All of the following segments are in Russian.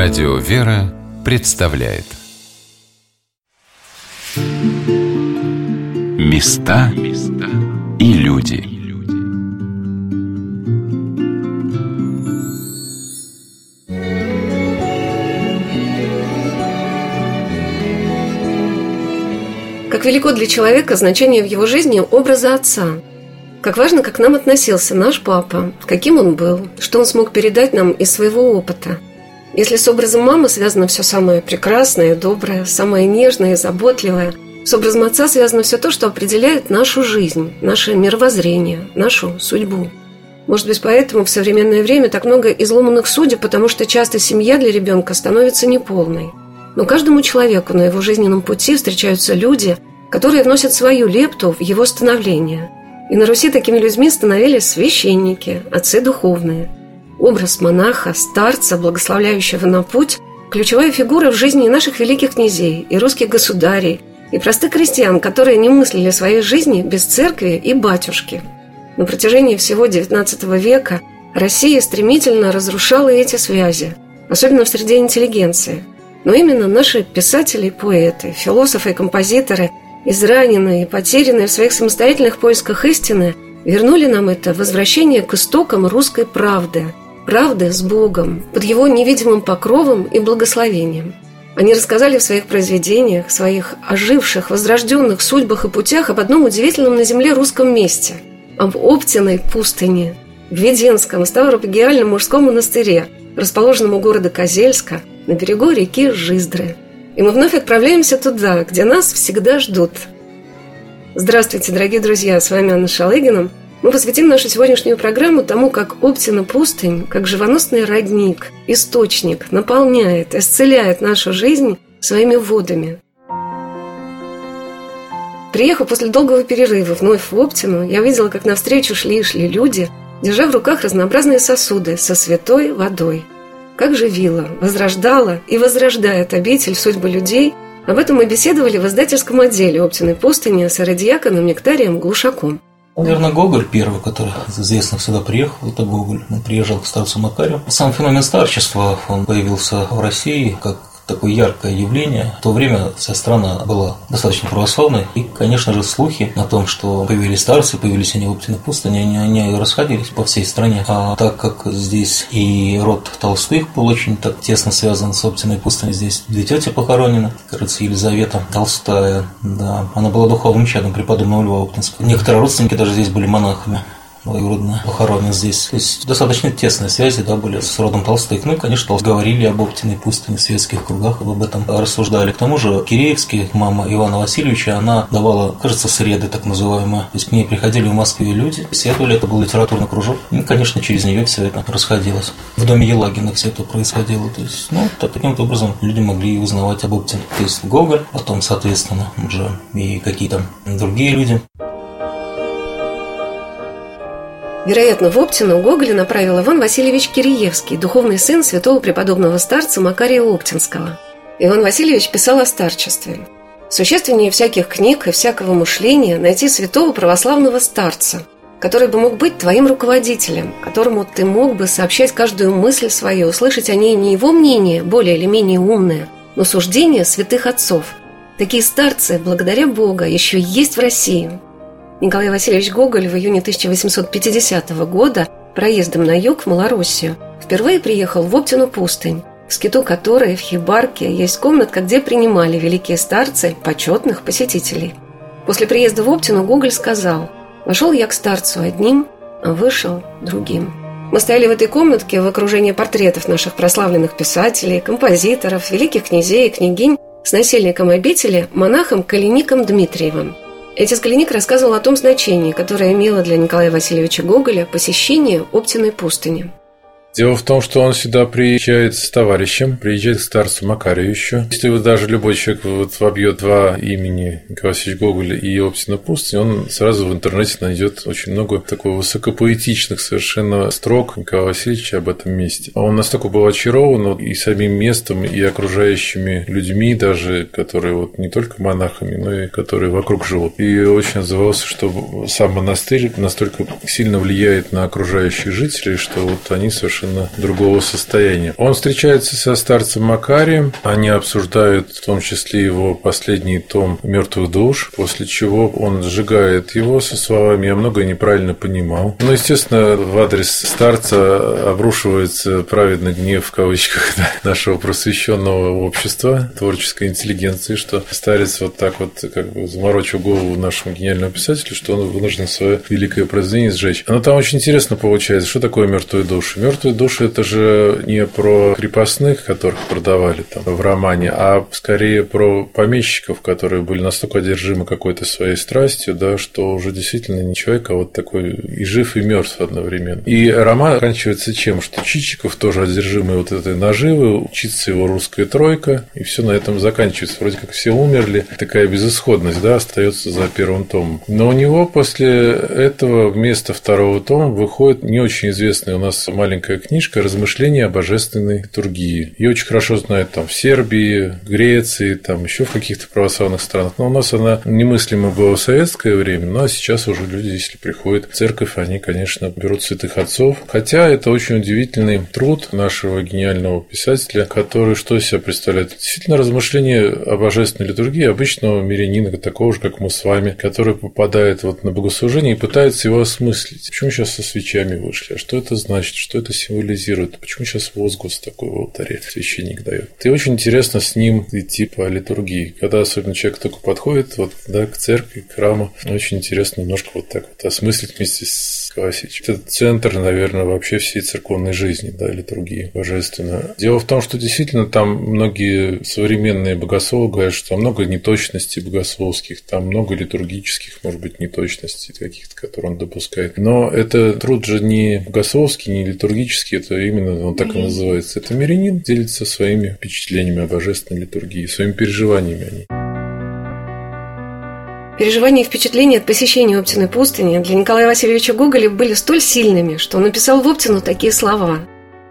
Радио Вера представляет Места и люди. Как велико для человека значение в его жизни образа отца. Как важно, как к нам относился наш папа, каким он был, что он смог передать нам из своего опыта. Если с образом мамы связано все самое прекрасное, доброе, самое нежное и заботливое, с образом отца связано все то, что определяет нашу жизнь, наше мировоззрение, нашу судьбу. Может быть, поэтому в современное время так много изломанных судеб, потому что часто семья для ребенка становится неполной. Но каждому человеку на его жизненном пути встречаются люди, которые вносят свою лепту в его становление. И на Руси такими людьми становились священники, отцы духовные. Образ монаха, старца, благословляющего на путь – ключевая фигура в жизни наших великих князей и русских государей, и простых крестьян, которые не мыслили своей жизни без церкви и батюшки. На протяжении всего XIX века Россия стремительно разрушала эти связи, особенно в среде интеллигенции. Но именно наши писатели и поэты, философы и композиторы, израненные и потерянные в своих самостоятельных поисках истины, вернули нам это возвращение к истокам русской правды, правды с Богом, под его невидимым покровом и благословением. Они рассказали в своих произведениях, своих оживших, возрожденных судьбах и путях об одном удивительном на земле русском месте, об Оптиной пустыне, в Введенском Ставропигиальном мужском монастыре, расположенном у города Козельска, на берегу реки Жиздры. И мы вновь отправляемся туда, где нас всегда ждут. Здравствуйте, дорогие друзья, с вами Анна Шалыгина. Мы посвятим нашу сегодняшнюю программу тому, как Оптина пустынь, как живоносный родник, источник, наполняет, исцеляет нашу жизнь своими водами. Приехав после долгого перерыва вновь в Оптину, я видела, как навстречу шли и шли люди, держа в руках разнообразные сосуды со святой водой. Как живила, возрождала и возрождает обитель судьбы людей, об этом мы беседовали в издательском отделе Оптиной пустыни с ародиаконом Нектарием Глушаком. Наверное, Гоголь первый, который из известных сюда приехал, это Гоголь. Он приезжал к старцу Макарию. Сам феномен старчества, он появился в России как такое яркое явление. В то время вся страна была достаточно православной. И, конечно же, слухи о том, что появились старцы, появились они в Оптиной пустыне, они расходились по всей стране. А так как здесь и род Толстых был очень так тесно связан с Оптиной пустыней, здесь две тети похоронены, кажется, Елизавета Толстая, да. Она была духовным чадом преподобного Льва Оптинского. Некоторые родственники даже здесь были монахами. Двоюродно похоронен здесь. То есть достаточно тесные связи, да, были с родом Толстых. Ну и, конечно, говорили об Оптиной пустыне в светских кругах, об этом рассуждали. К тому же Киреевский, мама Ивана Васильевича, она давала, кажется, среды так называемые. То есть к ней приходили в Москве люди, беседовали, это был литературный кружок. И, конечно, через нее все это расходилось. В доме Елагина все это происходило. То есть, ну, таким-то образом люди могли узнавать об Оптине. То есть Гоголь, потом, соответственно, уже и какие-то другие люди. Вероятно, в Оптину Гоголя направил Иван Васильевич Киреевский, духовный сын святого преподобного старца Макария Оптинского. Иван Васильевич писал о старчестве. Существеннее всяких книг и всякого мышления найти святого православного старца, который бы мог быть твоим руководителем, которому ты мог бы сообщать каждую мысль свою, услышать о ней не его мнение, более или менее умное, но суждение святых отцов. Такие старцы, благодаря Бога, еще есть в России. Николай Васильевич Гоголь в июне 1850 года проездом на юг в Малороссию впервые приехал в Оптину пустынь, в скиту которой в хибарке есть комнатка, где принимали великие старцы почетных посетителей. После приезда в Оптину Гоголь сказал: «Вошел я к старцу одним, а вышел другим». Мы стояли в этой комнатке в окружении портретов наших прославленных писателей, композиторов, великих князей и княгинь с насельником обители, монахом Калинником Дмитриевым. Этис Калинник рассказывал о том значении, которое имело для Николая Васильевича Гоголя посещение Оптиной пустыни. Дело в том, что он сюда приезжает с товарищем, приезжает к старцу Макарию еще. Если вот даже любой человек вобьет два имени Николая Васильевича Гоголя и Оптина пустынь, он сразу в интернете найдет очень много такого высокопоэтичных совершенно строк Николая Васильевича об этом месте. Он настолько был очарован и самим местом, и окружающими людьми даже, которые вот не только монахами, но и которые вокруг живут. И очень отзывался, что сам монастырь настолько сильно влияет на окружающих жителей, что вот они совершенно совершенно другого состояния. Он встречается со старцем Макарием, они обсуждают в том числе его последний том «Мертвых душ», после чего он сжигает его со словами «я многое неправильно понимал». Ну, естественно, в адрес старца обрушивается праведный гнев, в кавычках, нашего просвещенного общества, творческой интеллигенции, что старец вот так вот как бы заморочил голову нашему гениальному писателю, что он вынужден свое великое произведение сжечь. Но там очень интересно получается, что такое «Мертвые души». «Мертвые души» — это же не про крепостных, которых продавали там в романе, а скорее про помещиков, которые были настолько одержимы какой-то своей страстью, да, что уже действительно не человек, а вот такой и жив, и мертв одновременно. И роман оканчивается чем? Что Чичиков, тоже одержимый вот этой наживой, учится его русская тройка, и все на этом заканчивается. Вроде как все умерли, такая безысходность, да, остается за первым томом. Но у него после этого вместо второго тома выходит не очень известная у нас маленькая книжка «Размышления о божественной литургии». Ее очень хорошо знают там в Сербии, Греции, там еще в каких-то православных странах. Но у нас она немыслима была в советское время, ну а сейчас уже люди, если приходят в церковь, они, конечно, берут святых отцов. Хотя это очень удивительный труд нашего гениального писателя, который что из себя представляет? Действительно, размышления о божественной литургии обычного мирянина, такого же, как мы с вами, который попадает вот на богослужение и пытается его осмыслить. Почему сейчас со свечами вышли? А что это значит? Что это символизирует? Почему сейчас возглас такой в алтаре священник дает? И очень интересно с ним идти по литургии. Когда особенно человек только подходит вот, да, к церкви, к храму, очень интересно немножко вот так вот осмыслить вместе с Васильевичем. Это центр, наверное, вообще всей церковной жизни, да, литургии божественной. Дело в том, что действительно там многие современные богословы говорят, что там много неточностей богословских, там много литургических, может быть, неточностей каких-то, которые он допускает. Но это труд же не богословский, не литургический, это именно, он так и называется. Это мирянин делится своими впечатлениями о божественной литургии, своими переживаниями о ней. Переживания и впечатления от посещения Оптиной пустыни для Николая Васильевича Гоголя были столь сильными, что он написал в Оптину такие слова: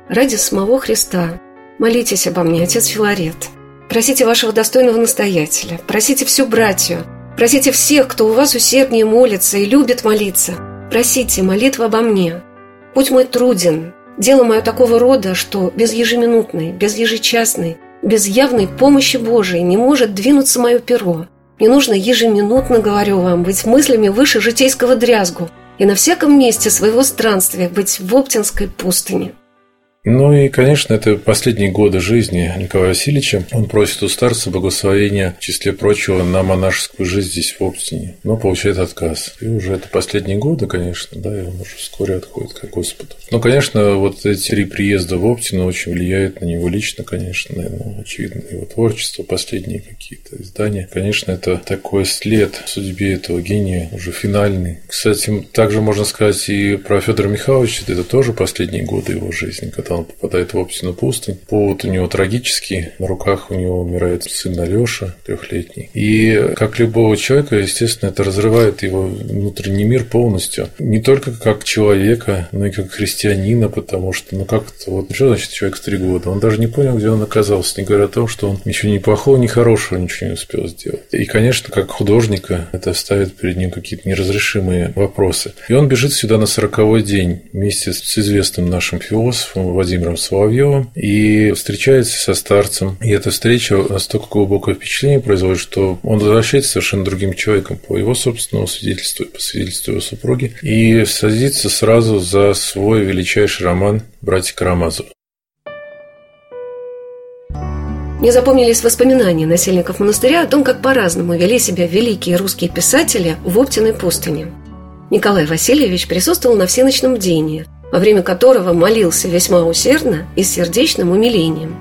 «Ради самого Христа молитесь обо мне, отец Филарет. Просите вашего достойного настоятеля, просите всю братью, просите всех, кто у вас усерднее молится и любит молиться. Просите молитвы обо мне. Путь мой труден, дело мое такого рода, что без ежеминутной, без ежечасной, без явной помощи Божией не может двинуться мое перо. Мне нужно ежеминутно, говорю вам, быть мыслями выше житейского дрязгу и на всяком месте своего странствия быть в Оптинской пустыне». Ну и, конечно, это последние годы жизни Николая Васильевича. Он просит у старца благословения, в числе прочего, на монашескую жизнь здесь, в Оптине, но получает отказ. И уже это последние годы, конечно, да, и он уже вскоре отходит к Господу. Но, конечно, вот эти три приезда в Оптино очень влияют на него лично, конечно, наверное, очевидно, его творчество, последние какие-то издания. Конечно, это такой след в судьбе этого гения, уже финальный. Кстати, также можно сказать и про Федора Михайловича, это тоже последние годы его жизни, когда он попадает в Оптину пустынь. Повод у него трагический. На руках у него умирает сын Алёша, 3-летний. И, как любого человека, естественно, это разрывает его внутренний мир полностью. Не только как человека, но и как христианина, потому что, ну как-то вот, что значит человек в 3 года? Он даже не понял, где он оказался, не говоря о том, что он ничего ни плохого, ни хорошего ничего не успел сделать. И, конечно, как художника, это ставит перед ним какие-то неразрешимые вопросы. И он бежит сюда на 40-й день вместе с известным нашим философом Владимиром Соловьевым и встречается со старцем. И эта встреча настолько глубокое впечатление производит, что он возвращается совершенно другим человеком по его собственному свидетельству и по свидетельству его супруги и садится сразу за свой величайший роман «Братья Карамазовы». Мне запомнились воспоминания насельников монастыря о том, как по-разному вели себя великие русские писатели в Оптиной пустыне. Николай Васильевич присутствовал на всеночном дении, во время которого молился весьма усердно и с сердечным умилением.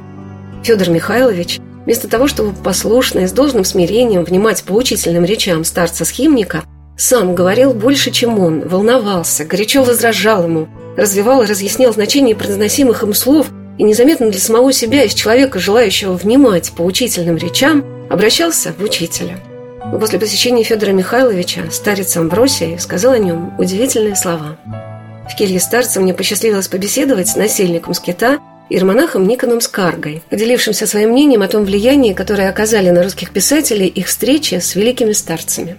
Федор Михайлович, вместо того, чтобы послушно и с должным смирением внимать поучительным речам старца-схимника, сам говорил больше, чем он, волновался, горячо возражал ему, развивал и разъяснял значение произносимых им слов и незаметно для самого себя и человека, желающего внимать поучительным речам, обращался в учителя. Но после посещения Федора Михайловича старец Амвросий сказал о нем удивительные слова. В келье старца мне посчастливилось побеседовать с насельником скита иеромонахом Никоном Скаргой, поделившимся своим мнением о том влиянии, которое оказали на русских писателей их встречи с великими старцами.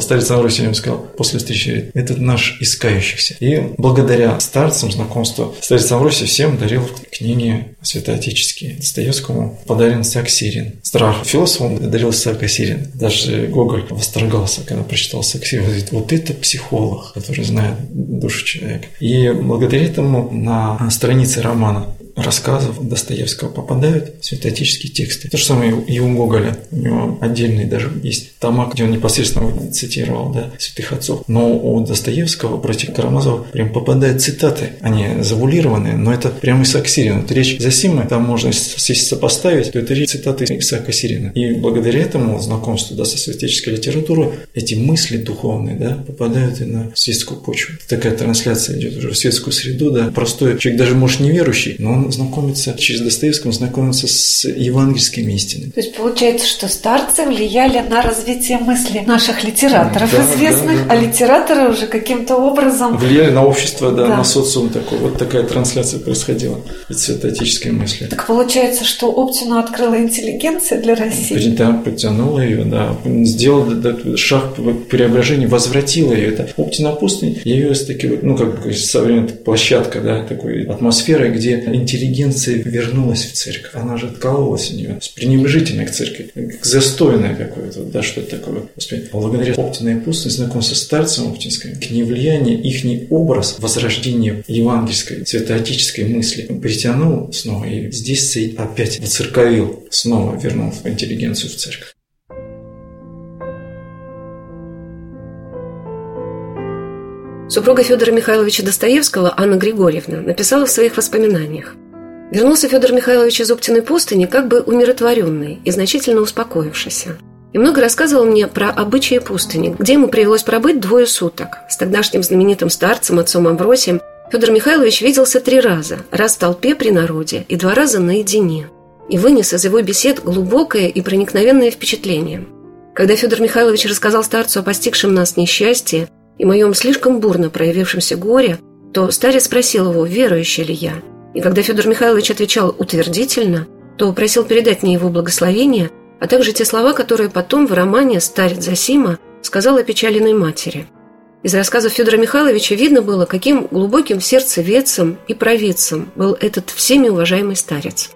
старец Амвросий ему сказал после встречи: «Это наш искающихся». И благодаря старцам знакомству старец Амвросий всем дарил книги святоотеческие. Достоевскому подарен Исаак Сирин. Страх философом дарил Исаака Сирина. Даже Гоголь восторгался, когда прочитал Исаака Сирина. Говорит: вот это психолог, который знает душу человека. И благодаря этому на странице романа рассказов Достоевского попадают святоотеческие тексты. То же самое и у Гоголя. У него отдельные даже есть тома, где он непосредственно цитировал, да, святых отцов. Но у Достоевского, братьев Карамазовых, прям попадают цитаты. Они завулированные, но это прям Исаак Сирин. Вот речь Зосимы, там можно, если сопоставить, то это речь цитаты Исаака Сирина. И благодаря этому знакомству, да, со святоотеческой литературой эти мысли духовные, да, попадают и на светскую почву. Такая трансляция идет уже в светскую среду, да. Простой человек, даже может неверующий, но он знакомится через Достоевского, знакомится с евангельскими истинами. То есть получается, что старцы влияли на развитие мысли наших литераторов, да, известных, да. А литераторы уже каким-то образом влияли на общество, да, да, на социум такой. Вот такая трансляция происходила от святоотеческой мысли. Так получается, что Оптину открыла интеллигенция для России? Да, подтянула ее, да, сделала шаг преображения, возвратила ее. Это Оптина пустынь явилась такой, ну как бы современная площадка, да, такой атмосферой, где интеллигенция вернулась в церковь. Она же откололась у нее, с пренебрежительной к церкви, как застойная какое-то, да, что-то такое. Благодаря Оптиной пустыне, знакомству с старцем Оптинским, к ней влияние, ихний образ возрождения евангельской, святоотеческой мысли притянул снова, и здесь опять воцерковил, снова вернул интеллигенцию в церковь. Супруга Федора Михайловича Достоевского, Анна Григорьевна, написала в своих воспоминаниях: «Вернулся Федор Михайлович из Оптиной пустыни как бы умиротворенный и значительно успокоившийся. И много рассказывал мне про обычаи пустыни, где ему привелось пробыть 2 суток. С тогдашним знаменитым старцем, отцом Амвросием, Федор Михайлович виделся 3 раза, раз в толпе при народе и 2 раза наедине, и вынес из его бесед глубокое и проникновенное впечатление. Когда Федор Михайлович рассказал старцу о постигшем нас несчастье и моем слишком бурно проявившемся горе, то старец спросил его, верующий ли я. И когда Федор Михайлович отвечал утвердительно, то просил передать мне его благословение, а также те слова, которые потом в романе «Старец Зосима» сказал о печаленной матери. Из рассказов Федора Михайловича видно было, каким глубоким сердцеведцем и провидцем был этот всеми уважаемый старец.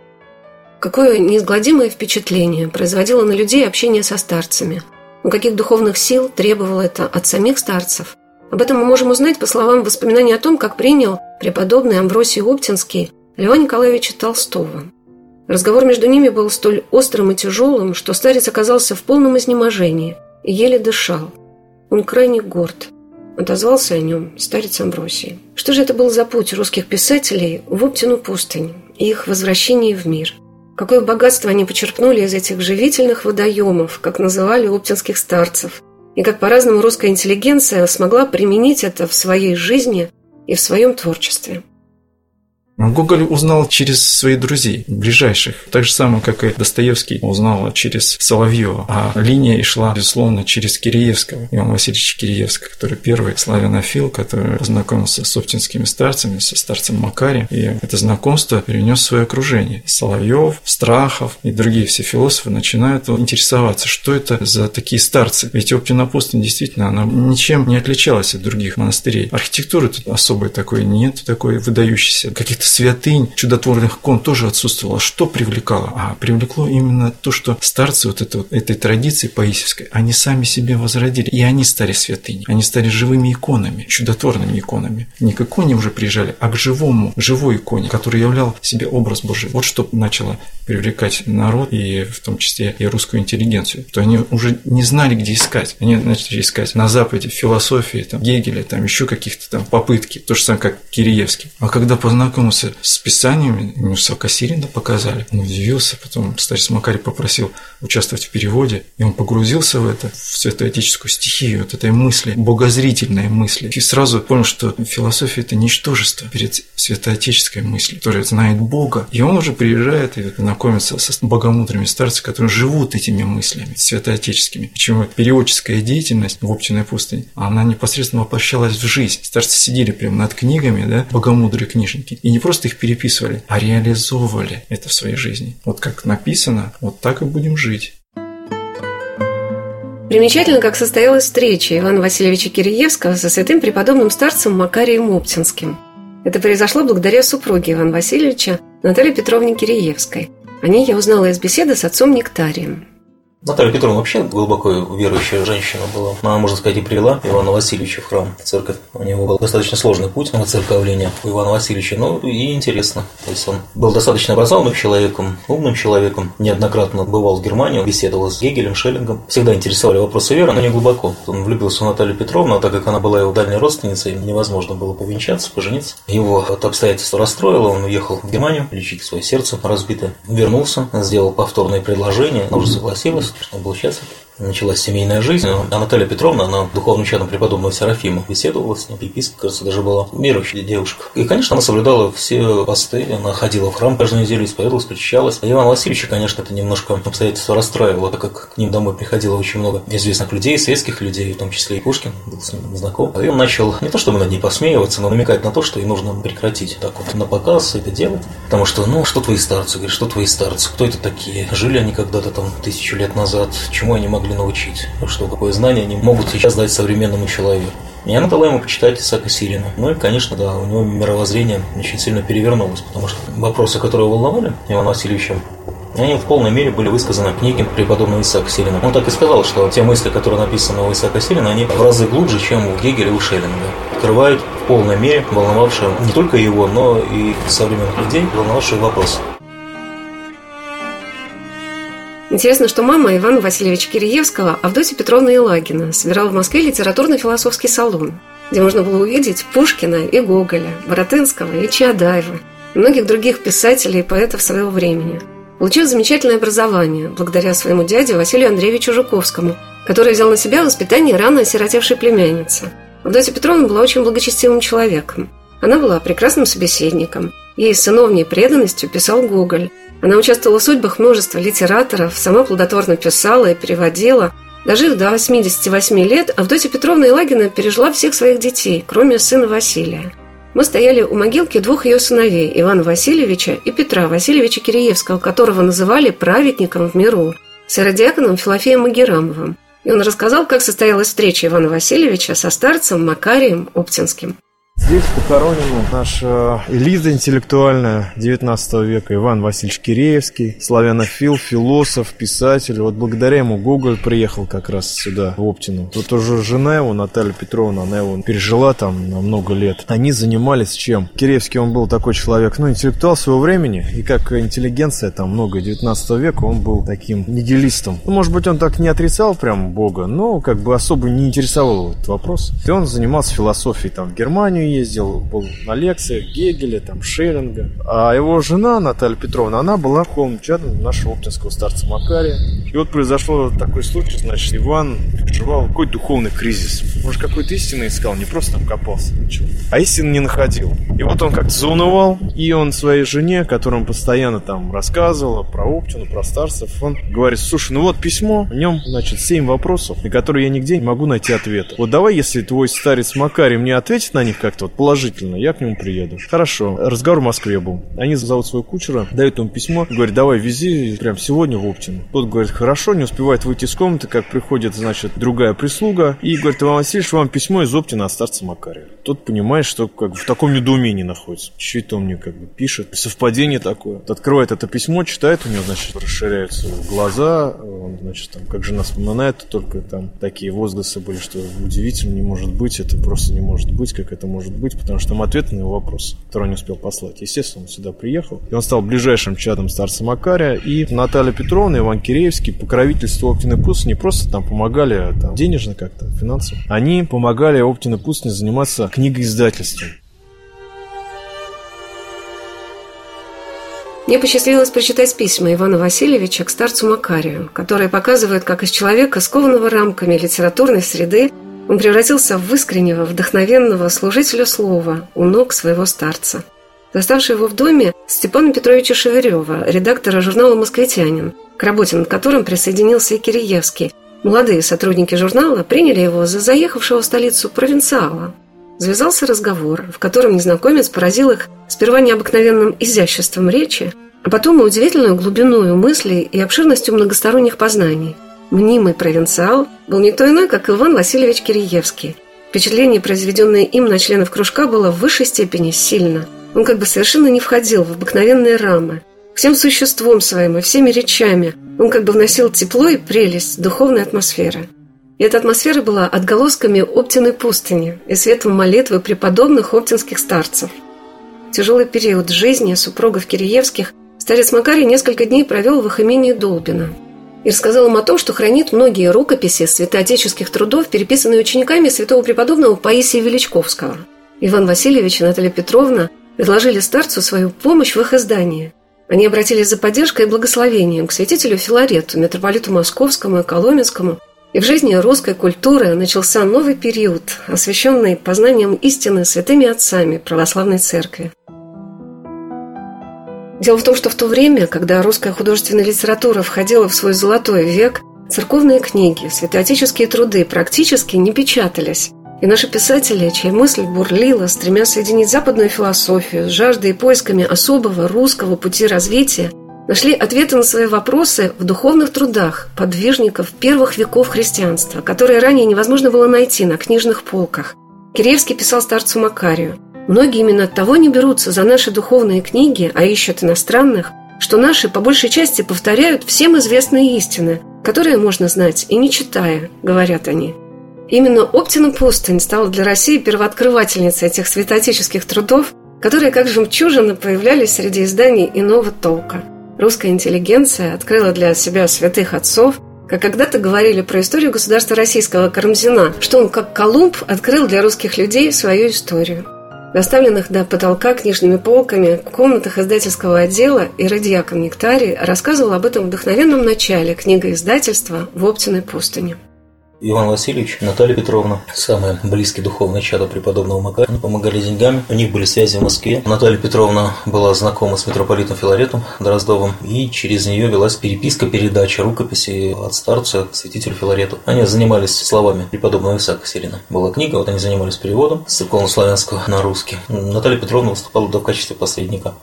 Какое неизгладимое впечатление производило на людей общение со старцами. Но каких духовных сил требовало это от самих старцев? Об этом мы можем узнать по словам воспоминаний о том, как принял преподобный Амвросий Оптинский Льва Николаевича Толстого. Разговор между ними был столь острым и тяжелым, что старец оказался в полном изнеможении и еле дышал. Он крайне горд. Отозвался о нем старец Амвросий. Что же это был за путь русских писателей в Оптину пустынь и их возвращение в мир? Какое богатство они почерпнули из этих живительных водоемов, как называли оптинских старцев, и как по-разному русская интеллигенция смогла применить это в своей жизни и в своем творчестве. Гоголь узнал через своих друзей, ближайших. Так же самое, как и Достоевский узнал через Соловьева. А линия шла, безусловно, через Киреевского, Ивана Васильевича Киреевского, который первый славянофил, который познакомился с оптинскими старцами, со старцем Макарием. И это знакомство перенес в свое окружение. Соловьев, Страхов и другие все философы начинают интересоваться, что это за такие старцы. Ведь Оптина пустынь действительно, она ничем не отличалась от других монастырей. Архитектуры тут особой такой нет, такой выдающейся, каких-то святынь, чудотворных икон тоже отсутствовало. Что привлекало? А привлекло именно то, что старцы этой традиции паисевской, они сами себе возродили. И они стали святыней, они стали живыми иконами, чудотворными иконами. Не к иконе уже приезжали, а к живой иконе, который являл себе образ Божий. Вот что начало привлекать народ, и в том числе и русскую интеллигенцию. То они уже не знали, где искать. Они начали искать на Западе, в философии, там, Гегеля, там, еще каких-то там попытки. То же самое, как Киреевский. А когда познакомился с писаниями, ему Исаака Сирина показали. Он удивился, потом старец Макарий попросил участвовать в переводе, и он погрузился в это, в святоотеческую стихию, вот этой мысли, богозрительной мысли. И сразу понял, что философия – это ничтожество перед святоотеческой мыслью, которая знает Бога. И он уже приезжает и знакомится с богомудрыми старцами, которые живут этими мыслями святоотеческими. Почему переводческая деятельность в Оптиной пустыне, она непосредственно воплощалась в жизнь. Старцы сидели прямо над книгами, да, богомудрые книжники, и не просто их переписывали, а реализовывали это в своей жизни. Вот как написано, вот так и будем жить. Примечательно, как состоялась встреча Ивана Васильевича Киреевского со святым преподобным старцем Макарием Оптинским. Это произошло благодаря супруге Ивана Васильевича, Наталье Петровне Киреевской. О ней я узнала из беседы с отцом Нектарием. Наталья Петровна вообще глубоко верующая женщина была. Она, можно сказать, и привела Ивана Васильевича в храм, в церковь. У него был достаточно сложный путь на церковление у Ивана Васильевича, но и интересно. То есть он был достаточно образованным человеком, умным человеком, неоднократно бывал в Германии, беседовал с Гегелем, Шеллингом. Всегда интересовали вопросы веры, но не глубоко. Он влюбился в Наталью Петровну, а так как она была его дальней родственницей, невозможно было повенчаться, пожениться. Его это обстоятельство расстроило, он уехал в Германию лечить свое сердце разбитое. Вернулся, сделал повторные предложения, она уже согласилась. Началась семейная жизнь. А Наталья Петровна, она духовным чадом преподобного Серафима, беседовала с ним, епископ, кажется, даже была верующая девушка. И, конечно, она соблюдала все посты, она ходила в храм каждую неделю, исповедовалась, причащалась. А Ивана Васильевича, конечно, это немножко обстоятельства расстраивало, так как к ним домой приходило очень много известных людей, светских людей, в том числе и Пушкин, был с ним знаком. И он начал не то чтобы над ней посмеиваться, но намекать на то, что ей нужно прекратить так вот на показ это делать. Потому что, что твои старцы, говорит, что твои старцы, кто это такие? Жили они когда-то там 1000 лет назад, чему они могли научить, что какое знание они могут сейчас дать современному человеку. И она дала ему почитать Исаака Сирина. Ну и, конечно, да, у него мировоззрение очень сильно перевернулось, потому что вопросы, которые волновали Ивана Васильевича, они в полной мере были высказаны в книге преподобного Исаака Сирина. Он так и сказал, что те мысли, которые написаны у Исаака Сирина, они в разы глубже, чем у Гегеля и у Шеллинга. Открывают в полной мере волновавшие не только его, но и современных людей, волновавшие вопросы. Интересно, что мама Ивана Васильевича Киреевского, Авдотья Петровна Елагина, собирала в Москве литературно-философский салон, где можно было увидеть Пушкина и Гоголя, Боротынского и Чаадаева, и многих других писателей и поэтов своего времени. Получил замечательное образование благодаря своему дяде Василию Андреевичу Жуковскому, который взял на себя воспитание рано осиротевшей племянницы. Авдотья Петровна была очень благочестивым человеком. Она была прекрасным собеседником. Ей с сыновней преданностью писал Гоголь. Она участвовала в судьбах множества литераторов, сама плодотворно писала и переводила. Дожив до 88 лет, Авдотья Петровна Елагина пережила всех своих детей, кроме сына Василия. Мы стояли у могилки двух ее сыновей, Ивана Васильевича и Петра Васильевича Киреевского, которого называли «праведником в миру», с иродиаконом Филофеем Магерамовым. И он рассказал, как состоялась встреча Ивана Васильевича со старцем Макарием Оптинским. Здесь похоронена наша элита интеллектуальная XIX века, Иван Васильевич Киреевский, славянофил, философ, писатель. Вот благодаря ему Гоголь приехал как раз сюда, в Оптину. Вот уже жена его, Наталья Петровна, она его пережила там на много лет. Они занимались чем? Киреевский, он был такой человек, интеллектуал своего времени, и как интеллигенция там много XIX века, он был таким нигилистом. Может быть, он так не отрицал прям Бога, но как бы особо не интересовал этот вопрос. И он занимался философией там в Германию, ездил, был на лекциях Гегеля, там, Шеллинга. А его жена, Наталья Петровна, она была холм чадом нашего оптинского старца Макария. И вот произошло такой случай, значит, Иван переживал какой-то духовный кризис. Может, какой-то истины искал, не просто там копался, ничего. А истины не находил. И вот он как-то заунывал, и он своей жене, которой он постоянно там рассказывал про Оптину, про старцев, он говорит: слушай, вот письмо, в нем, 7 вопросов, на которые я нигде не могу найти ответа. Вот давай, если твой старец Макарий мне ответит на них как-то положительно, я к нему приеду. Хорошо. Разговор в Москве был. Они зовут своего кучера, дают ему письмо, говорит: давай, вези прям сегодня в Оптину. Тот говорит: хорошо, не успевает выйти из комнаты, как приходит, другая прислуга и говорит: Иван Васильевич, вам письмо из Оптина от старца Макария. Тот понимает, что в таком недоумении находится. Что это он мне пишет? Совпадение такое. Тот открывает это письмо, читает, у него, расширяются глаза, он, как жена вспоминает, только там такие возгласы были, что удивительно, не может быть, это просто не может быть, как это может быть, потому что там ответ на его вопрос, который не успел послать. Естественно, он сюда приехал, и он стал ближайшим чадом старца Макария, и Наталья Петровна, Иван Киреевский, покровительство Оптина Пустыни не просто там помогали денежно финансово, они помогали Оптина Пустыни заниматься книгоиздательством. Мне посчастливилось прочитать письма Ивана Васильевича к старцу Макарию, которые показывают, как из человека, скованного рамками литературной среды, он превратился в искреннего, вдохновенного служителя слова у ног своего старца. Заставший его в доме Степана Петровича Шеверева, редактора журнала «Москвитянин», к работе над которым присоединился и Киреевский, молодые сотрудники журнала приняли его за заехавшего в столицу провинциала. Завязался разговор, в котором незнакомец поразил их сперва необыкновенным изяществом речи, а потом и удивительную глубиною мыслей и обширностью многосторонних познаний. мнимый провинциал был не то иной, как Иван Васильевич Киреевский. Впечатление, произведенное им на членов кружка, было в высшей степени сильно. Он как бы совершенно не входил в обыкновенные рамы. Всем существом своим и всеми речами он как бы вносил тепло и прелесть духовной атмосферы. И эта атмосфера была отголосками Оптиной пустыни и светом молитвы преподобных оптинских старцев. В тяжелый период жизни супругов Киреевских старец Макарий несколько дней провел в их имении Долбино и рассказал им о том, что хранит многие рукописи святоотеческих трудов, переписанные учениками святого преподобного Паисия Величковского. Иван Васильевич и Наталья Петровна предложили старцу свою помощь в их издании. Они обратились за поддержкой и благословением к святителю Филарету, митрополиту Московскому и Коломенскому, и в жизни русской культуры начался новый период, освященный познанием истины святыми отцами православной церкви. Дело в том, что в то время, когда русская художественная литература входила в свой золотой век, церковные книги, святоотеческие труды практически не печатались. И наши писатели, чья мысль бурлила, стремясь соединить западную философию с жаждой и поисками особого русского пути развития, нашли ответы на свои вопросы в духовных трудах подвижников первых веков христианства, которые ранее невозможно было найти на книжных полках. Киреевский писал старцу Макарию: «Многие именно оттого не берутся за наши духовные книги, а ищут иностранных, что наши по большей части повторяют всем известные истины, которые можно знать и не читая, говорят они». Именно Оптина пустынь стала для России первооткрывательницей этих святоотеческих трудов, которые как жемчужина появлялись среди изданий иного толка. Русская интеллигенция открыла для себя святых отцов, как когда-то говорили про историю государства российского Карамзина, что он, как Колумб, открыл для русских людей свою историю. Доставленных до потолка книжными полками, в комнатах издательского отдела иродиакон Нектарий рассказывал об этом вдохновенном начале книга издательства в Оптиной пустыне. Иван Васильевич, Наталья Петровна, самые близкие духовные чада преподобного Макария, помогали деньгами. У них были связи в Москве. Наталья Петровна была знакома с митрополитом Филаретом Дроздовым, и через нее велась переписка, передача рукописей от старца к святителю Филарету. Они занимались словами преподобного Исаака Сирина. Была книга, вот они занимались переводом с церковно-славянского на русский. Наталья Петровна выступала в качестве посредника.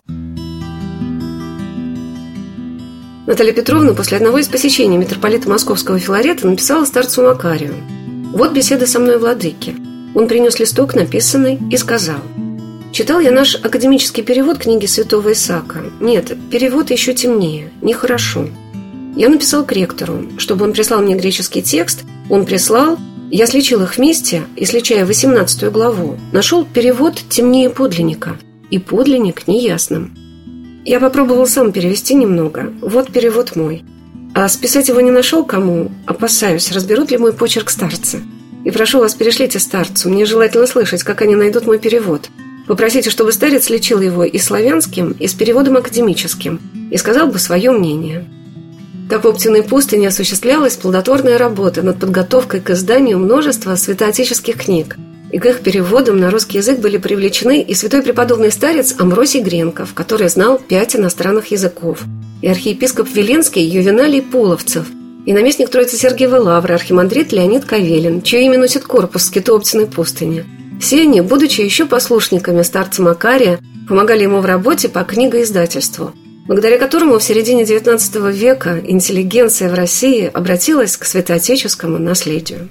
Наталья Петровна после одного из посещений митрополита Московского Филарета написала старцу Макарию: «Вот беседа со мной владыки. Он принес листок, написанный, и сказал: читал я наш академический перевод книги святого Исаака. Нет, перевод еще темнее, нехорошо. Я написал к ректору, чтобы он прислал мне греческий текст. Он прислал, я сличил их вместе, и, сличая 18 главу, нашел перевод темнее подлинника, и подлинник неясным. Я попробовал сам перевести немного. Вот перевод мой. А списать его не нашел кому. Опасаюсь, разберут ли мой почерк старцы. И прошу вас, перешлите старцу. Мне желательно слышать, как они найдут мой перевод. Попросите, чтобы старец лечил его и славянским, и с переводом академическим, и сказал бы свое мнение». Так в Оптиной пустыне осуществлялась плодотворная работа над подготовкой к изданию множества святоотеческих книг. И к их переводам на русский язык были привлечены и святой преподобный старец Амвросий Гренков, который знал 5 иностранных языков, и архиепископ Веленский Ювеналий Половцев, и наместник Троице-Сергиевой Лавры архимандрит Леонид Кавелин, чье имя носит корпус скита Оптиной пустыни. Все они, будучи еще послушниками старца Макария, помогали ему в работе по книгоиздательству, благодаря которому в середине XIX века интеллигенция в России обратилась к святоотеческому наследию.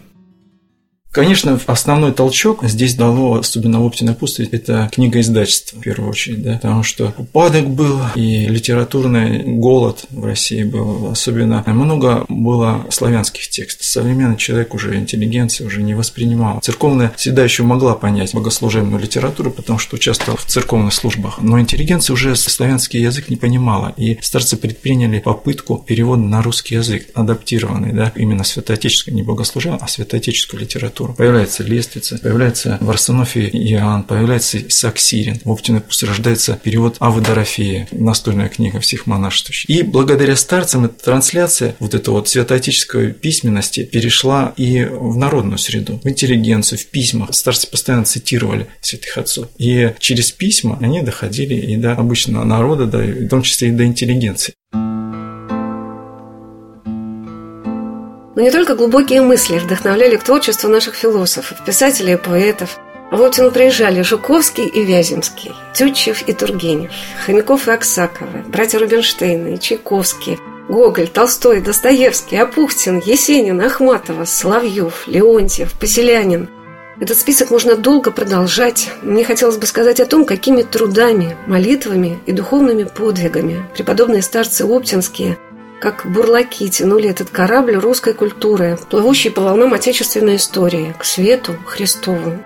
Конечно, основной толчок здесь дало, особенно в Оптиной пустыне, это книгоиздательство, в первую очередь, да, потому что упадок был, и литературный голод в России был, особенно много было славянских текстов. Современный человек, уже интеллигенция, уже не воспринимала. Церковная всегда еще могла понять богослужебную литературу, потому что участвовала в церковных службах, но интеллигенция уже славянский язык не понимала, и старцы предприняли попытку перевода на русский язык, адаптированный, да, именно святоотеческой, не богослужебную, а святоотеческую литературу. Появляется Лествица, появляется Варсонофий Иоанн, появляется Исаак Сирин. В Оптиной пустыне рождается перевод Авы Дорофея, настольная книга всех монашествующих. И благодаря старцам эта трансляция вот этой вот святоотеческой письменности перешла и в народную среду, в интеллигенцию, в письмах. Старцы постоянно цитировали святых отцов. И через письма они доходили и до обычного народа, в том числе и до интеллигенции. Но не только глубокие мысли вдохновляли к творчеству наших философов, писателей и поэтов. В Оптину приезжали Жуковский и Вяземский, Тютчев и Тургенев, Хомяков и Аксаковы, братья Рубинштейны и Чайковские, Гоголь, Толстой, Достоевский, Апухтин, Есенин, Ахматова, Соловьев, Леонтьев, Поселянин. Этот список можно долго продолжать. Мне хотелось бы сказать о том, какими трудами, молитвами и духовными подвигами преподобные старцы оптинские, как бурлаки, тянули этот корабль русской культуры, плывущий по волнам отечественной истории, к свету Христову.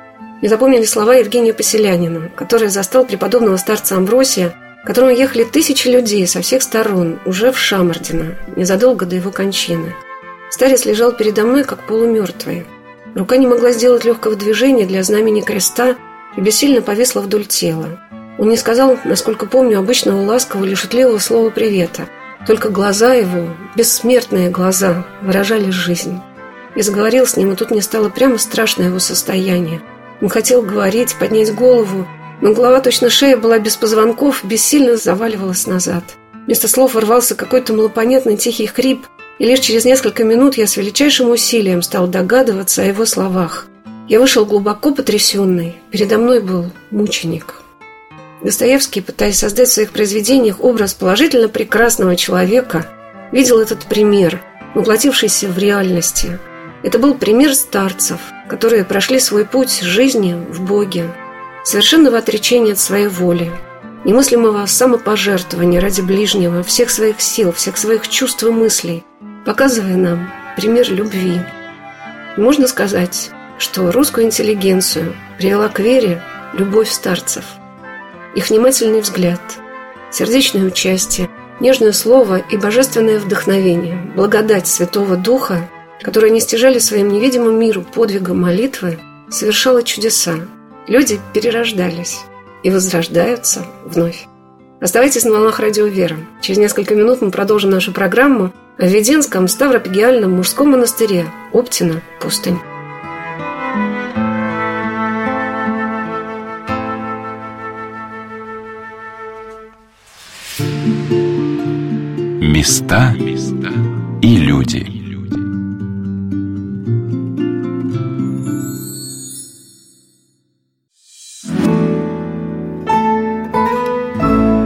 Мне запомнили слова Евгения Поселянина, который застал преподобного старца Амвросия, к которому ехали тысячи людей со всех сторон, уже в Шамардино, незадолго до его кончины. Старец лежал передо мной, как полумертвый. Рука не могла сделать легкого движения для знамени креста и бессильно повисла вдоль тела. Он не сказал, насколько помню, обычного ласкового или шутливого слова привета. Только глаза его, бессмертные глаза, выражали жизнь. Я заговорил с ним, и тут мне стало прямо страшно его состояние. Он хотел говорить, поднять голову, но голова, точно шея, была без позвонков, бессильно заваливалась назад. Вместо слов ворвался какой-то малопонятный тихий хрип, и лишь через несколько минут я с величайшим усилием стал догадываться о его словах. Я вышел глубоко потрясенный. Передо мной был мученик. Достоевский, пытаясь создать в своих произведениях образ положительно прекрасного человека, видел этот пример, воплотившийся в реальности. Это был пример старцев, которые прошли свой путь жизни в Боге, совершенного отречения от своей воли, немыслимого самопожертвования ради ближнего, всех своих сил, всех своих чувств и мыслей, показывая нам пример любви. И можно сказать, что русскую интеллигенцию привела к вере любовь старцев. Их внимательный взгляд, сердечное участие, нежное слово и божественное вдохновение, благодать Святого Духа, которые они стяжали своим невидимым миру подвигом молитвы, совершала чудеса. Люди перерождались и возрождаются вновь. Оставайтесь на волнах Радио Вера. Через несколько минут мы продолжим нашу программу о Введенском Ставропигиальном мужском монастыре Оптина «Пустынь». Места и люди.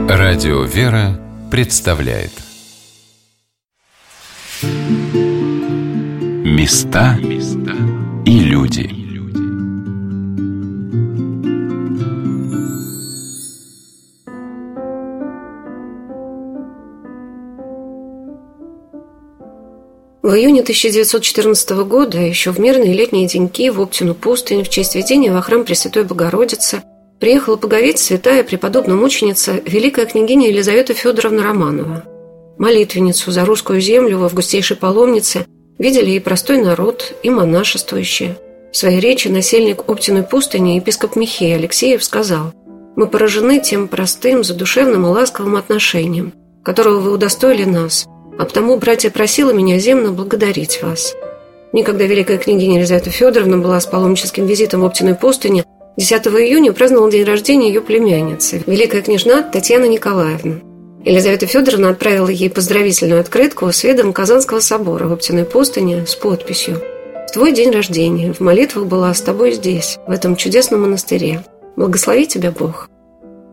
Радио Вера представляет Места и люди. В июне 1914 года, еще в мирные летние деньки, в Оптину пустынь в честь введения во храм Пресвятой Богородицы приехала поговеть святая преподобная мученица великая княгиня Елизавета Федоровна Романова. Молитвенницу за русскую землю в августейшей паломнице видели и простой народ, и монашествующие. В своей речи насельник Оптиной пустыни епископ Михей Алексеев сказал: «Мы поражены тем простым, задушевным и ласковым отношением, которого вы удостоили нас, а потому, братья, просила меня земно благодарить вас». Некогда великая княгиня Елизавета Федоровна была с паломническим визитом в Оптиной пустыне, 10 июня праздновал день рождения ее племянницы, великая княжна Татьяна Николаевна. Елизавета Федоровна отправила ей поздравительную открытку с видом Казанского собора в Оптиной пустыне с подписью: «В твой день рождения в молитвах была с тобой здесь, в этом чудесном монастыре. Благослови тебя Бог».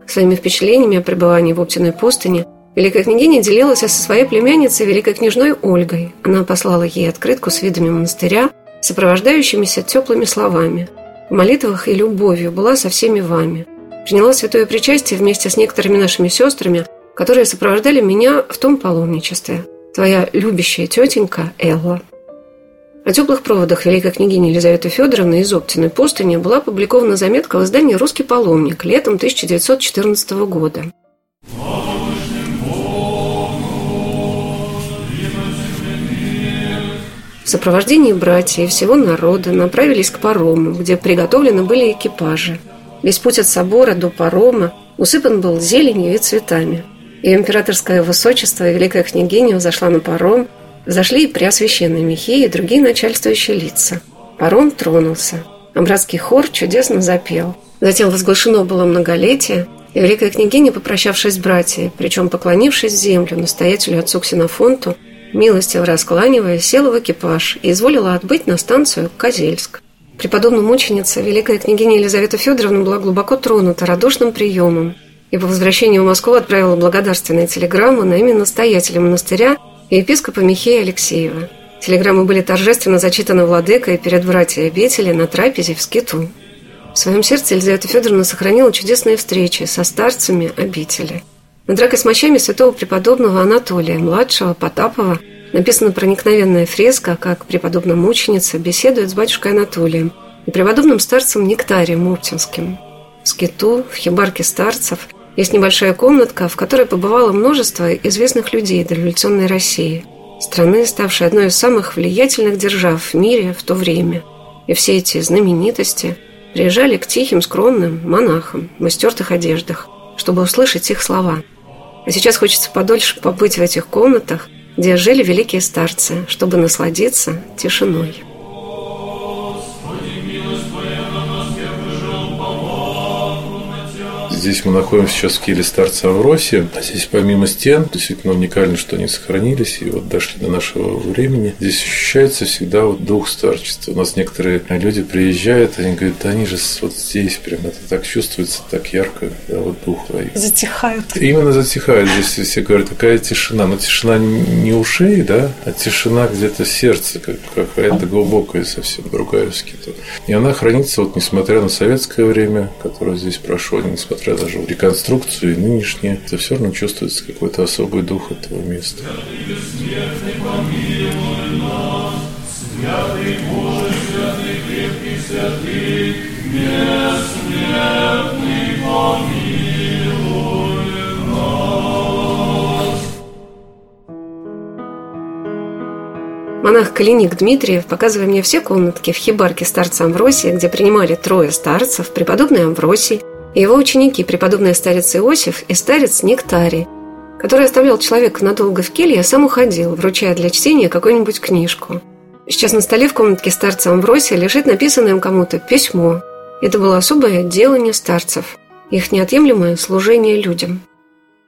Своими впечатлениями о пребывании в Оптиной пустыне великая княгиня делилась со своей племянницей, великой княжной Ольгой. Она послала ей открытку с видами монастыря, сопровождающимися теплыми словами: «В молитвах и любовью была со всеми вами. Приняла святое причастие вместе с некоторыми нашими сестрами, которые сопровождали меня в том паломничестве. Твоя любящая тетенька Элла». О теплых проводах великой княгини Елизаветы Федоровны из Оптиной пустыни была опубликована заметка в издании «Русский паломник» летом 1914 года. В сопровождении братья и всего народа направились к парому, где приготовлены были экипажи. Весь путь от собора до парома усыпан был зеленью и цветами. Ее императорское высочество и великая княгиня взошла на паром, взошли и преосвященный Михей и другие начальствующие лица. Паром тронулся, а братский хор чудесно запел. Затем возглашено было многолетие, и великая княгиня, попрощавшись с братьями, причем поклонившись в землю настоятелю отцу Ксенофонту, милостиво раскланивая, села в экипаж и изволила отбыть на станцию Козельск. Преподобная мученица, великая княгиня Елизавета Федоровна была глубоко тронута радушным приемом и по возвращению в Москву отправила благодарственные телеграммы на имя настоятеля монастыря и и епископа Михея Алексеева. Телеграммы были торжественно зачитаны владыкой перед братьями обители на трапезе в скиту. В своем сердце Елизавета Федоровна сохранила чудесные встречи со старцами обители. Над ракосмощами святого преподобного Анатолия, младшего Потапова, написана проникновенная фреска, как преподобная мученица беседует с батюшкой Анатолием и преподобным старцем Нектарием Оптинским. В скиту, в хибарке старцев, есть небольшая комнатка, в которой побывало множество известных людей дореволюционной России – страны, ставшей одной из самых влиятельных держав в мире в то время. И все эти знаменитости приезжали к тихим, скромным монахам в истертых одеждах, чтобы услышать их слова. А сейчас хочется подольше побыть в этих комнатах, где жили великие старцы, чтобы насладиться тишиной. Здесь мы находимся сейчас в келье старца Амвросия. Здесь помимо стен, действительно уникально, что они сохранились и вот дошли до нашего времени. Здесь ощущается всегда вот дух старчества. У нас некоторые люди приезжают, они говорят, да они же вот здесь прям, это так чувствуется, так ярко, да, вот дух. Затихают. Именно затихают. Здесь все говорят, какая тишина. Но тишина не ушей, да, а тишина где-то в сердце, какая-то глубокая совсем, другая в скиту. И она хранится, вот несмотря на советское время, которое здесь прошло, несмотря даже в реконструкцию и нынешнее, это все равно чувствуется какой-то особый дух этого места. Монах Калинник Дмитриев, показывая мне все комнатки в хибарке старца Амвросия, где принимали трое старцев, преподобный Амвросий, его ученики, преподобные старец Иосиф и старец Нектарий, который оставлял человека надолго в келье, а сам уходил, вручая для чтения какую-нибудь книжку. Сейчас на столе в комнатке старца Амвросия лежит написанное им кому-то письмо. Это было особое делание старцев, их неотъемлемое служение людям.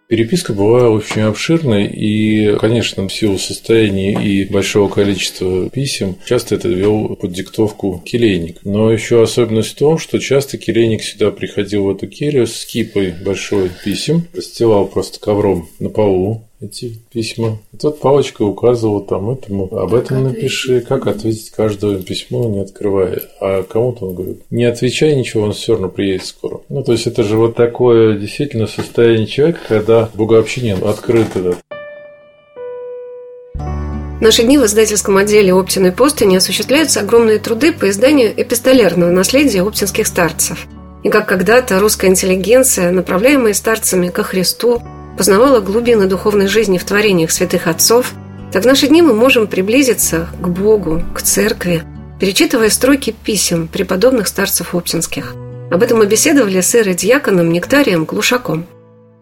Переписка была очень обширной, и, конечно, в силу состояния и большого количества писем, часто это вел под диктовку келейник. Но еще особенность в том, что часто келейник сюда приходил в эту келью с кипой большой писем, расстилал просто ковром на полу эти письма. И тут палочка указывала там этому, об этом напиши, как ответить каждое письмо, не открывая. А кому-то он говорит, не отвечай ничего, он все равно приедет скоро. Ну, то есть, это же вот такое действительно состояние человека, когда богообщение открыто. Да. В наши дни в издательском отделе Оптиной Постыни осуществляются огромные труды по изданию эпистолярного наследия оптинских старцев. И как когда-то русская интеллигенция, направляемая старцами ко Христу, познавала глубины духовной жизни в творениях святых отцов, так в наши дни мы можем приблизиться к Богу, к Церкви, перечитывая строки писем преподобных старцев оптинских. Об этом мы беседовали с иеродиаконом Нектарием Глушаком.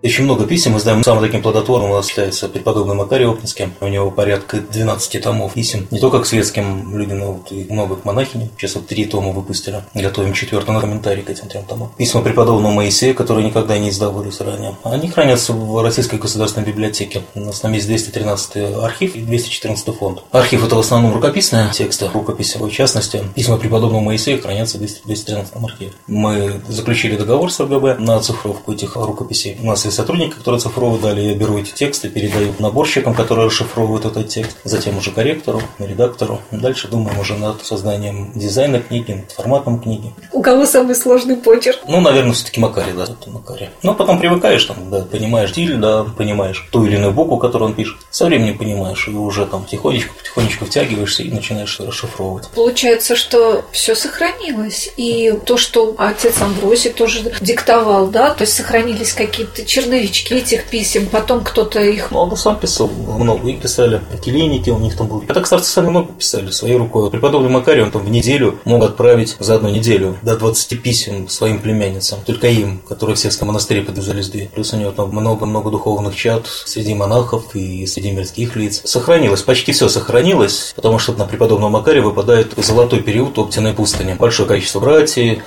Очень много писем издаем. Самым таким плодотворным у нас является преподобный Макарий Оптинский. У него порядка 12 томов писем. Не только к светским людям, но вот и много к монахиням. Сейчас вот 3 тома выпустили. Готовим 4-й комментарий к этим 3 томам. Письма преподобного Моисея, которые никогда не издавались ранее. Они хранятся в Российской государственной библиотеке. У нас там есть 213 архив и 214 фонд. Архив – это в основном рукописные тексты, рукописи. В частности, письма преподобного Моисея хранятся в 213 архиве. Мы заключили договор с РГБ на оцифровку этих рукописей. У нас есть сотрудники, которые оцифровывают, далее я беру эти тексты, передаю наборщикам, которые расшифровывают этот текст, затем уже корректору, редактору. Дальше думаем уже над созданием дизайна книги, над форматом книги. У кого самый сложный почерк? Наверное, все-таки Макарий, да. Макарий. Потом привыкаешь, понимаешь стиль, да, понимаешь ту или иную букву, которую он пишет. Со временем понимаешь, и уже потихонечку втягиваешься и начинаешь расшифровывать. Получается, что все сохранилось. И то, что отец Амвросий тоже диктовал, да, то есть сохранились какие-то чистые черновички этих писем, потом кто-то их... Он сам писал, много их писали, келейники у них там были. А так старцы сами много писали своей рукой. Преподобный Макарий, он там в неделю мог отправить за одну неделю до 20 писем своим племянницам, только им, которые в сельском монастыре подвязались 2. Плюс у него там много-много духовных чад среди монахов и среди мирских лиц. Сохранилось, почти все сохранилось, потому что на преподобного Макария выпадает золотой период Оптиной пустыни. Большое количество братьев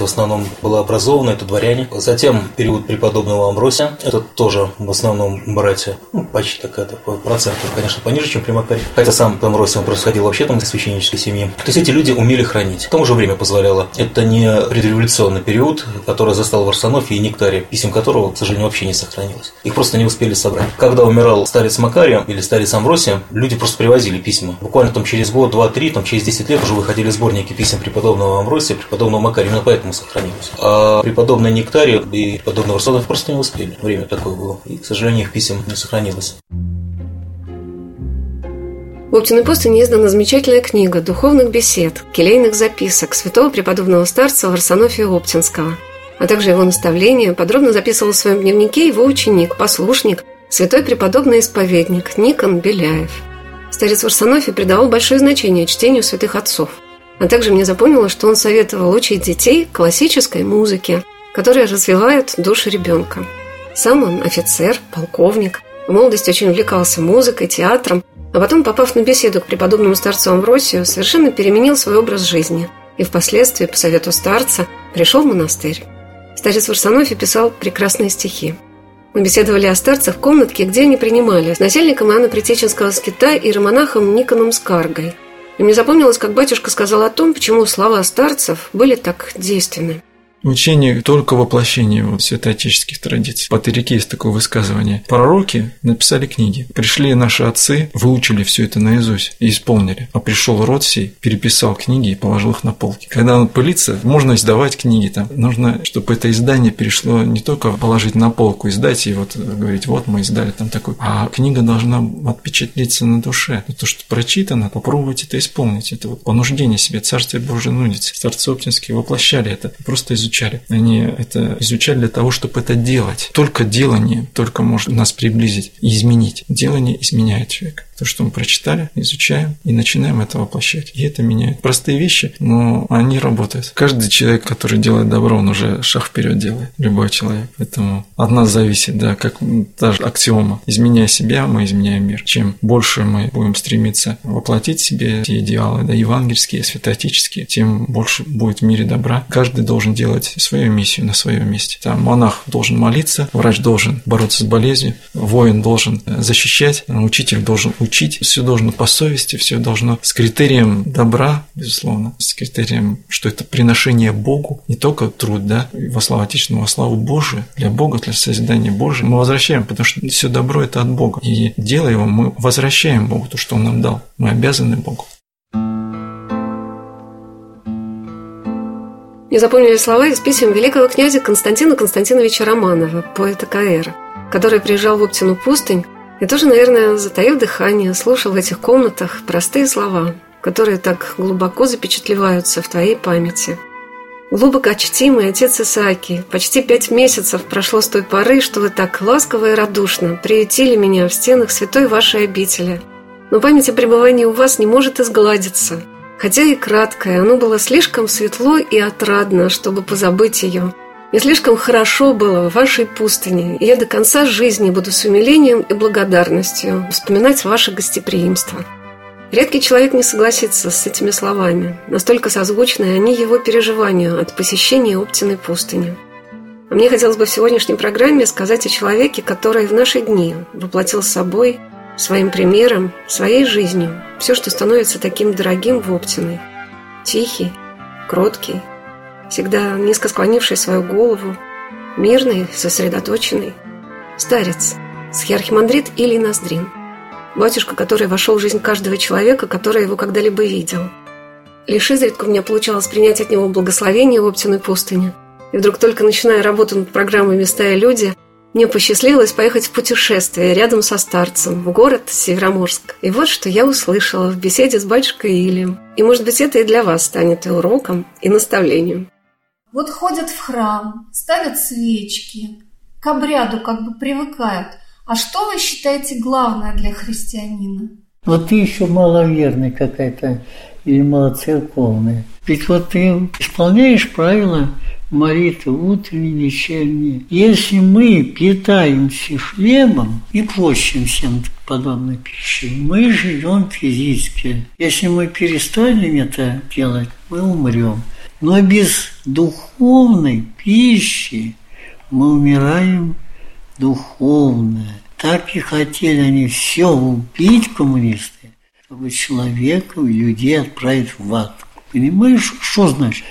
в основном было образовано, это дворяне. Затем период преподобного Амвросия, Амвросия. Это тоже в основном братья, почти так это по процентам, конечно, пониже, чем при Макарии. Хотя сам Амвросий, он происходил вообще там из священнической семьи. То есть эти люди умели хранить. В том же время позволяло. Это не предреволюционный период, который застал Варсонофий и Нектария, писем которого, к сожалению, вообще не сохранилось. Их просто не успели собрать. Когда умирал старец Макария или старец Амвросия, люди просто привозили письма. Буквально там через год, два, три, там через 10 лет уже выходили сборники писем преподобного Амвросия, преподобного Макария. Именно поэтому сохранилось. А преподобный Нектарий и преподобный Варсонофий просто не успели. Время такое было. И, к сожалению, их писем не сохранилось. В Оптиной пустыне издана замечательная книга духовных бесед, келейных записок святого преподобного старца Варсонофия Оптинского, а также его наставления подробно записывал в своем дневнике его ученик, послушник, святой преподобный исповедник Никон Беляев. Старец Варсонофий придавал большое значение чтению святых отцов, а также мне запомнилось, что он советовал учить детей классической музыке, которая развивает душу ребенка. Сам он офицер, полковник, в молодости очень увлекался музыкой, театром, а потом, попав на беседу к преподобному старцу Амвросию, совершенно переменил свой образ жизни и впоследствии, по совету старца, пришел в монастырь. Старец Варсонофий писал прекрасные стихи. Мы беседовали о старцах в комнатке, где они принимали, с насельником Иоанна Притеченского скита и иеромонахом Никоном Скаргой. И мне запомнилось, как батюшка сказал о том, почему слова старцев были так действенны. Учение только воплощение его святоотеческих традиций. По Тереке есть такое высказывание. Пророки написали книги. Пришли наши отцы, выучили все это наизусть и исполнили. А пришел род сей, переписал книги и положил их на полки. Когда он пылится, можно издавать книги. Там нужно, чтобы это издание перешло не только положить на полку, издать и вот говорить, вот мы издали там такой. А книга должна отпечатлиться на душе. То, что прочитано, попробовать это исполнить. Это вот понуждение себе, Царствие Божие нудится. Старцы Оптинские воплощали это. Просто изучали. Они это изучали для того, чтобы это делать. Только делание только может нас приблизить и изменить. Делание изменяет человека. То, что мы прочитали, изучаем и начинаем это воплощать. И это меняет. Простые вещи, но они работают. Каждый человек, который делает добро, он уже шаг вперед делает. Любой человек. Поэтому от нас зависит, да, как та же аксиома. Изменяя себя, мы изменяем мир. Чем больше мы будем стремиться воплотить в себе те идеалы, да, евангельские, святоотеческие, тем больше будет в мире добра. Каждый должен делать свою миссию на своем месте. Там монах должен молиться, врач должен бороться с болезнью, воин должен защищать, учитель должен учить, все должно по совести, все должно с критерием добра, безусловно, с критерием, что это приношение Богу, не только труд, да, во славу Отечественного, во славу Божию, для Бога, для созидания Божия. Мы возвращаем, потому что все добро – это от Бога. И делая его, мы возвращаем Богу то, что Он нам дал. Мы обязаны Богу. Мне запомнили слова из писем великого князя Константина Константиновича Романова, поэта КР, который приезжал в Оптину пустынь, и тоже, наверное, затаив дыхание, слушал в этих комнатах простые слова, которые так глубоко запечатлеваются в твоей памяти. «Глубоко чтимый отец Исааки, почти 5 месяцев прошло с той поры, что вы так ласково и радушно приютили меня в стенах святой вашей обители. Но память о пребывании у вас не может изгладиться. Хотя и краткое, оно было слишком светло и отрадно, чтобы позабыть ее». Мне слишком хорошо было в вашей пустыне, и я до конца жизни буду с умилением и благодарностью вспоминать ваше гостеприимство. Редкий человек не согласится с этими словами, настолько созвучны они его переживанию от посещения Оптиной пустыни. А мне хотелось бы в сегодняшней программе сказать о человеке, который в наши дни воплотил собой, своим примером, своей жизнью все, что становится таким дорогим в Оптиной. Тихий, кроткий, всегда низко склонивший свою голову, мирный, сосредоточенный. Старец, схиархимандрит Илий Ноздрин. Батюшка, который вошел в жизнь каждого человека, который его когда-либо видел. Лишь изредка у меня получалось принять от него благословение в Оптиной пустыне. И вдруг, только начиная работу над программой «Места и люди», мне посчастливилось поехать в путешествие рядом со старцем в город Североморск. И вот что я услышала в беседе с батюшкой Илием. И, может быть, это и для вас станет и уроком, и наставлением. Вот ходят в храм, ставят свечки, к обряду как бы привыкают. А что вы считаете главное для христианина? Вот ты еще маловерный какая-то или малоцерковная. Ведь вот ты исполняешь правила молитвы утренние, вечерние. Если мы питаемся хлебом и площадимся подобной пищей, мы живем физически. Если мы перестанем это делать, мы умрем. Но без духовной пищи мы умираем духовное. Так и хотели они все убить, коммунисты, чтобы человека и людей отправить в ад. Понимаешь, что значит?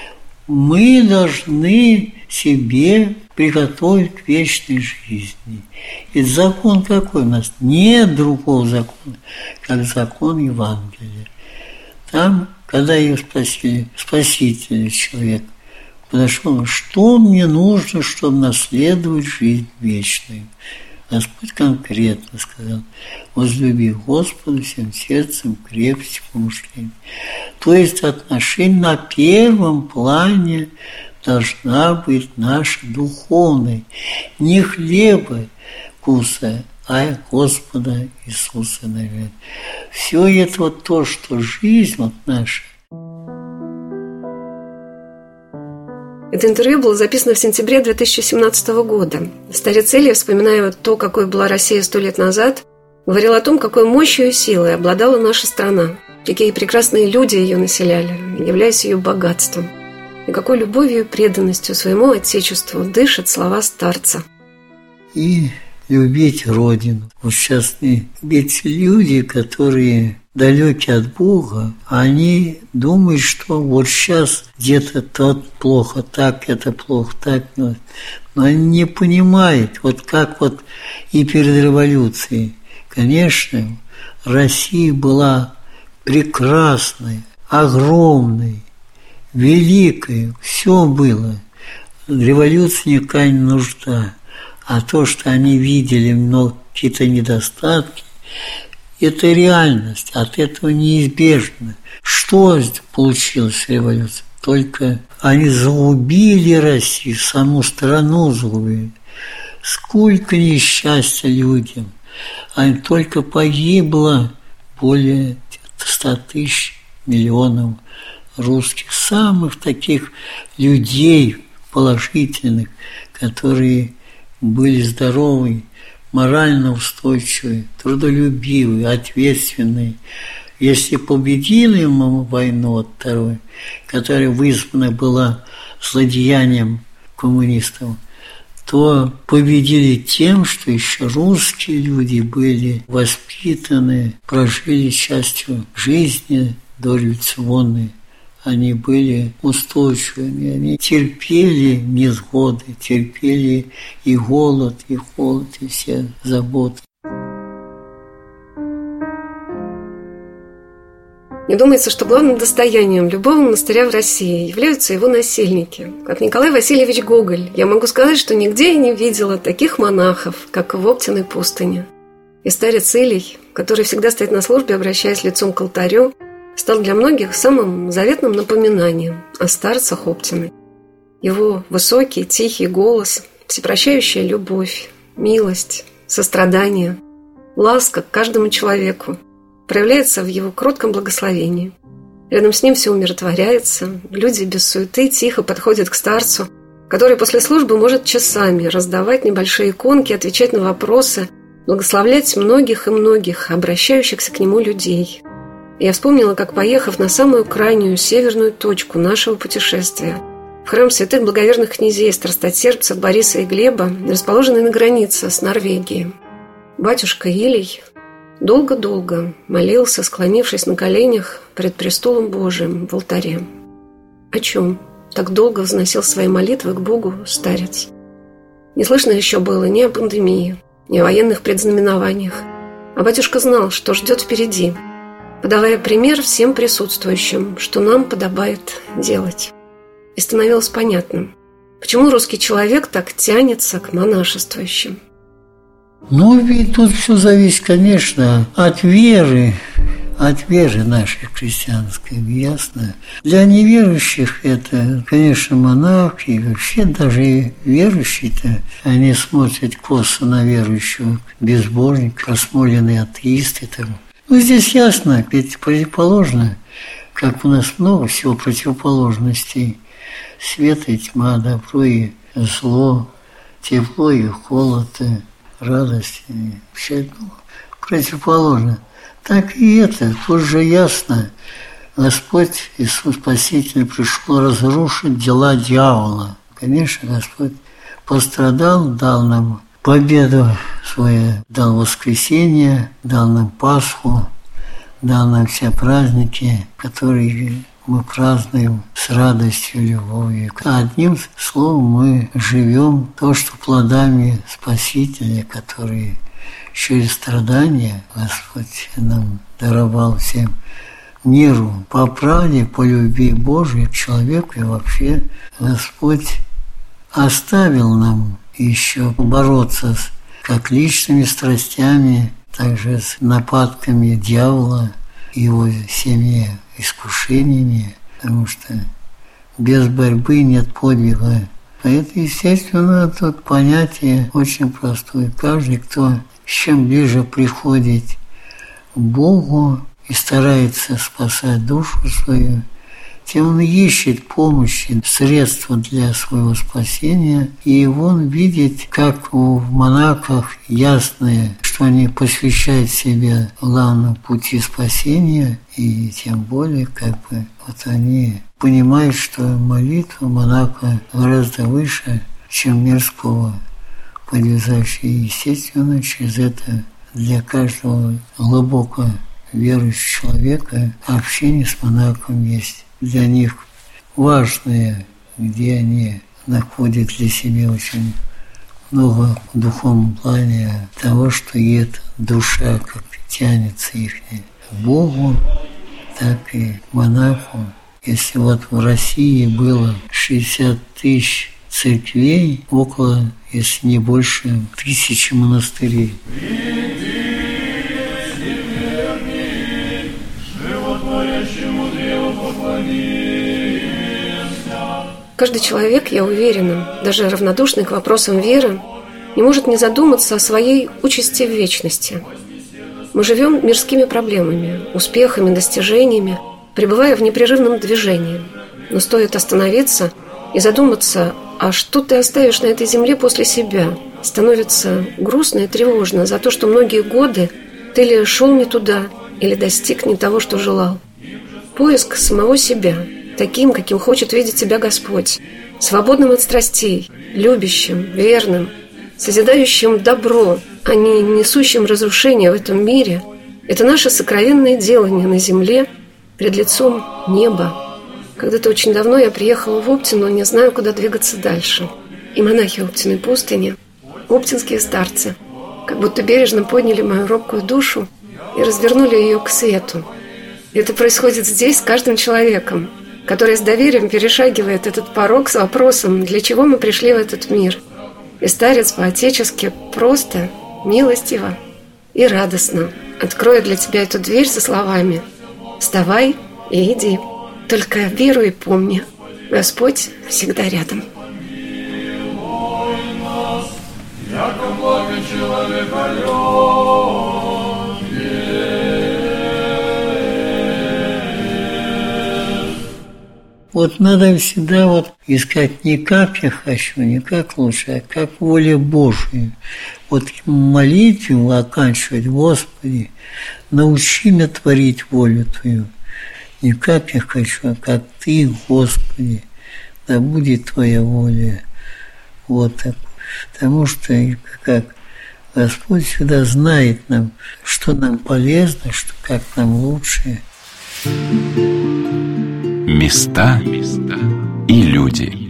Мы должны себе приготовить к вечной жизни. И закон какой у нас? Нет другого закона, как закон Евангелия. Там, когда ее спросили, спаситель человека, подошел, что мне нужно, чтобы наследовать жизнь вечную? Господь конкретно сказал: возлюби Господа всем сердцем, крепостью, помышлением. То есть отношения на первом плане должна быть наша духовная, не хлеба вкуса, а Господа Иисуса, наверное. Все это вот то, что жизнь вот наша. Это интервью было записано в сентябре 2017 года. Старец Илий, вспоминая то, какой была Россия 100 лет назад, говорил о том, какой мощью и силой обладала наша страна, какие прекрасные люди ее населяли, являясь ее богатством, и какой любовью и преданностью своему Отечеству дышат слова старца. И любить Родину. Вот сейчас ведь люди, которые далеки от Бога, они думают, что вот сейчас где-то тот плохо, так это плохо, так. Но они не понимают, вот как вот и перед революцией. Конечно, Россия была прекрасной, огромной, великой, все было. Революция никакая не нужна. А то, что они видели много какие-то недостатки, это реальность, от этого неизбежно. Что получилось революция? Только они загубили Россию, саму страну загубили. Сколько несчастья людям. Они только погибло более 100 миллионов русских, самых таких людей положительных, которые были здоровы, морально устойчивы, трудолюбивы, ответственны. Если победили мы войну вот вторую, которая вызвана была злодеянием коммунистов, то победили тем, что еще русские люди были воспитаны, прожили частью жизни дореволюционной. Они были устойчивыми, они терпели невзгоды, терпели и голод, и все заботы. Мне думается, что главным достоянием любого монастыря в России являются его насельники. Как Николай Васильевич Гоголь, я могу сказать, что нигде я не видела таких монахов, как в Оптиной пустыне. И старец Илий, который всегда стоит на службе, обращаясь лицом к алтарю, стал для многих самым заветным напоминанием о старцах Оптиной. Его высокий, тихий голос, всепрощающая любовь, милость, сострадание, ласка к каждому человеку проявляется в его кротком благословении. Рядом с ним все умиротворяется, люди без суеты тихо подходят к старцу, который после службы может часами раздавать небольшие иконки, отвечать на вопросы, благословлять многих и многих обращающихся к нему людей. Я вспомнила, как, поехав на самую крайнюю северную точку нашего путешествия, в храм святых благоверных князей страстотерпцев Бориса и Глеба, расположенный на границе с Норвегией, батюшка Илий долго-долго молился, склонившись на коленях пред престолом Божиим в алтаре. О чем так долго возносил свои молитвы к Богу старец? Не слышно еще было ни о пандемии, ни о военных предзнаменованиях, а батюшка знал, что ждет впереди, подавая пример всем присутствующим, что нам подобает делать. И становилось понятным, почему русский человек так тянется к монашествующим. Ну, ведь тут все зависит, конечно, от веры нашей христианской, ясно. Для неверующих это, конечно, монахи, и вообще даже верующие-то, они смотрят косо на верующего, безбожника, осмоленные атеисты там. Ну, здесь ясно, ведь противоположно, как у нас много всего противоположностей. Свет и тьма, добро и зло, тепло и холод, и радость. И все, ну, противоположно. Так и это, тут же ясно. Господь Иисус Спаситель пришел разрушить дела дьявола. Конечно, Господь пострадал, дал нам победу свою дал воскресенье, дал нам Пасху, дал нам все праздники, которые мы празднуем с радостью, любовью. Одним словом, мы живем то, что плодами Спасителя, который через страдания Господь нам даровал всем миру. По правде, по любви Божией к человеку и вообще Господь оставил нам еще бороться с как личными страстями, также с нападками дьявола, его семье, искушениями, потому что без борьбы нет подвига. Поэтому, естественно, тут понятие очень простое. Каждый, кто чем ближе приходит к Богу и старается спасать душу свою, тем он ищет помощи, средства для своего спасения. И он видит, как у монахов ясное, что они посвящают себя главному пути спасения. И тем более, они понимают, что молитва монаха гораздо выше, чем мирского подвязающего. И, естественно, через это для каждого глубоко верующего человека общение с монахом есть для них важное, где они находят для себя очень много в духовном плане того, что эта душа как тянется их к Богу, так и к монаху. Если в России было 60 тысяч церквей, около, если не больше, 1000 монастырей. Каждый человек, я уверена, даже равнодушный к вопросам веры, не может не задуматься о своей участи в вечности. Мы живем мирскими проблемами, успехами, достижениями, пребывая в непрерывном движении. Но стоит остановиться и задуматься, а что ты оставишь на этой земле после себя? Становится грустно и тревожно за то, что многие годы ты или шел не туда, или достиг не того, что желал. Поиск самого себя, таким, каким хочет видеть тебя Господь, свободным от страстей, любящим, верным, созидающим добро, а не несущим разрушение в этом мире, это наше сокровенное делание на земле пред лицом неба. Когда-то очень давно я приехала в Оптину, не знаю, куда двигаться дальше. И монахи Оптиной пустыни, оптинские старцы, как будто бережно подняли мою робкую душу и развернули ее к свету. Это происходит здесь с каждым человеком, который с доверием перешагивает этот порог с вопросом, для чего мы пришли в этот мир. И старец по-отечески просто, милостиво и радостно откроет для тебя эту дверь со словами «Вставай и иди, только веруй и помни, Господь всегда рядом». Надо всегда искать не как я хочу, не как лучше, а как воля Божия. Молитву оканчивать: Господи, научи меня творить волю Твою. Не как я хочу, а как Ты, Господи, да будет Твоя воля. Так. Потому что как Господь всегда знает нам, что нам полезно, что как нам лучше. Места и люди.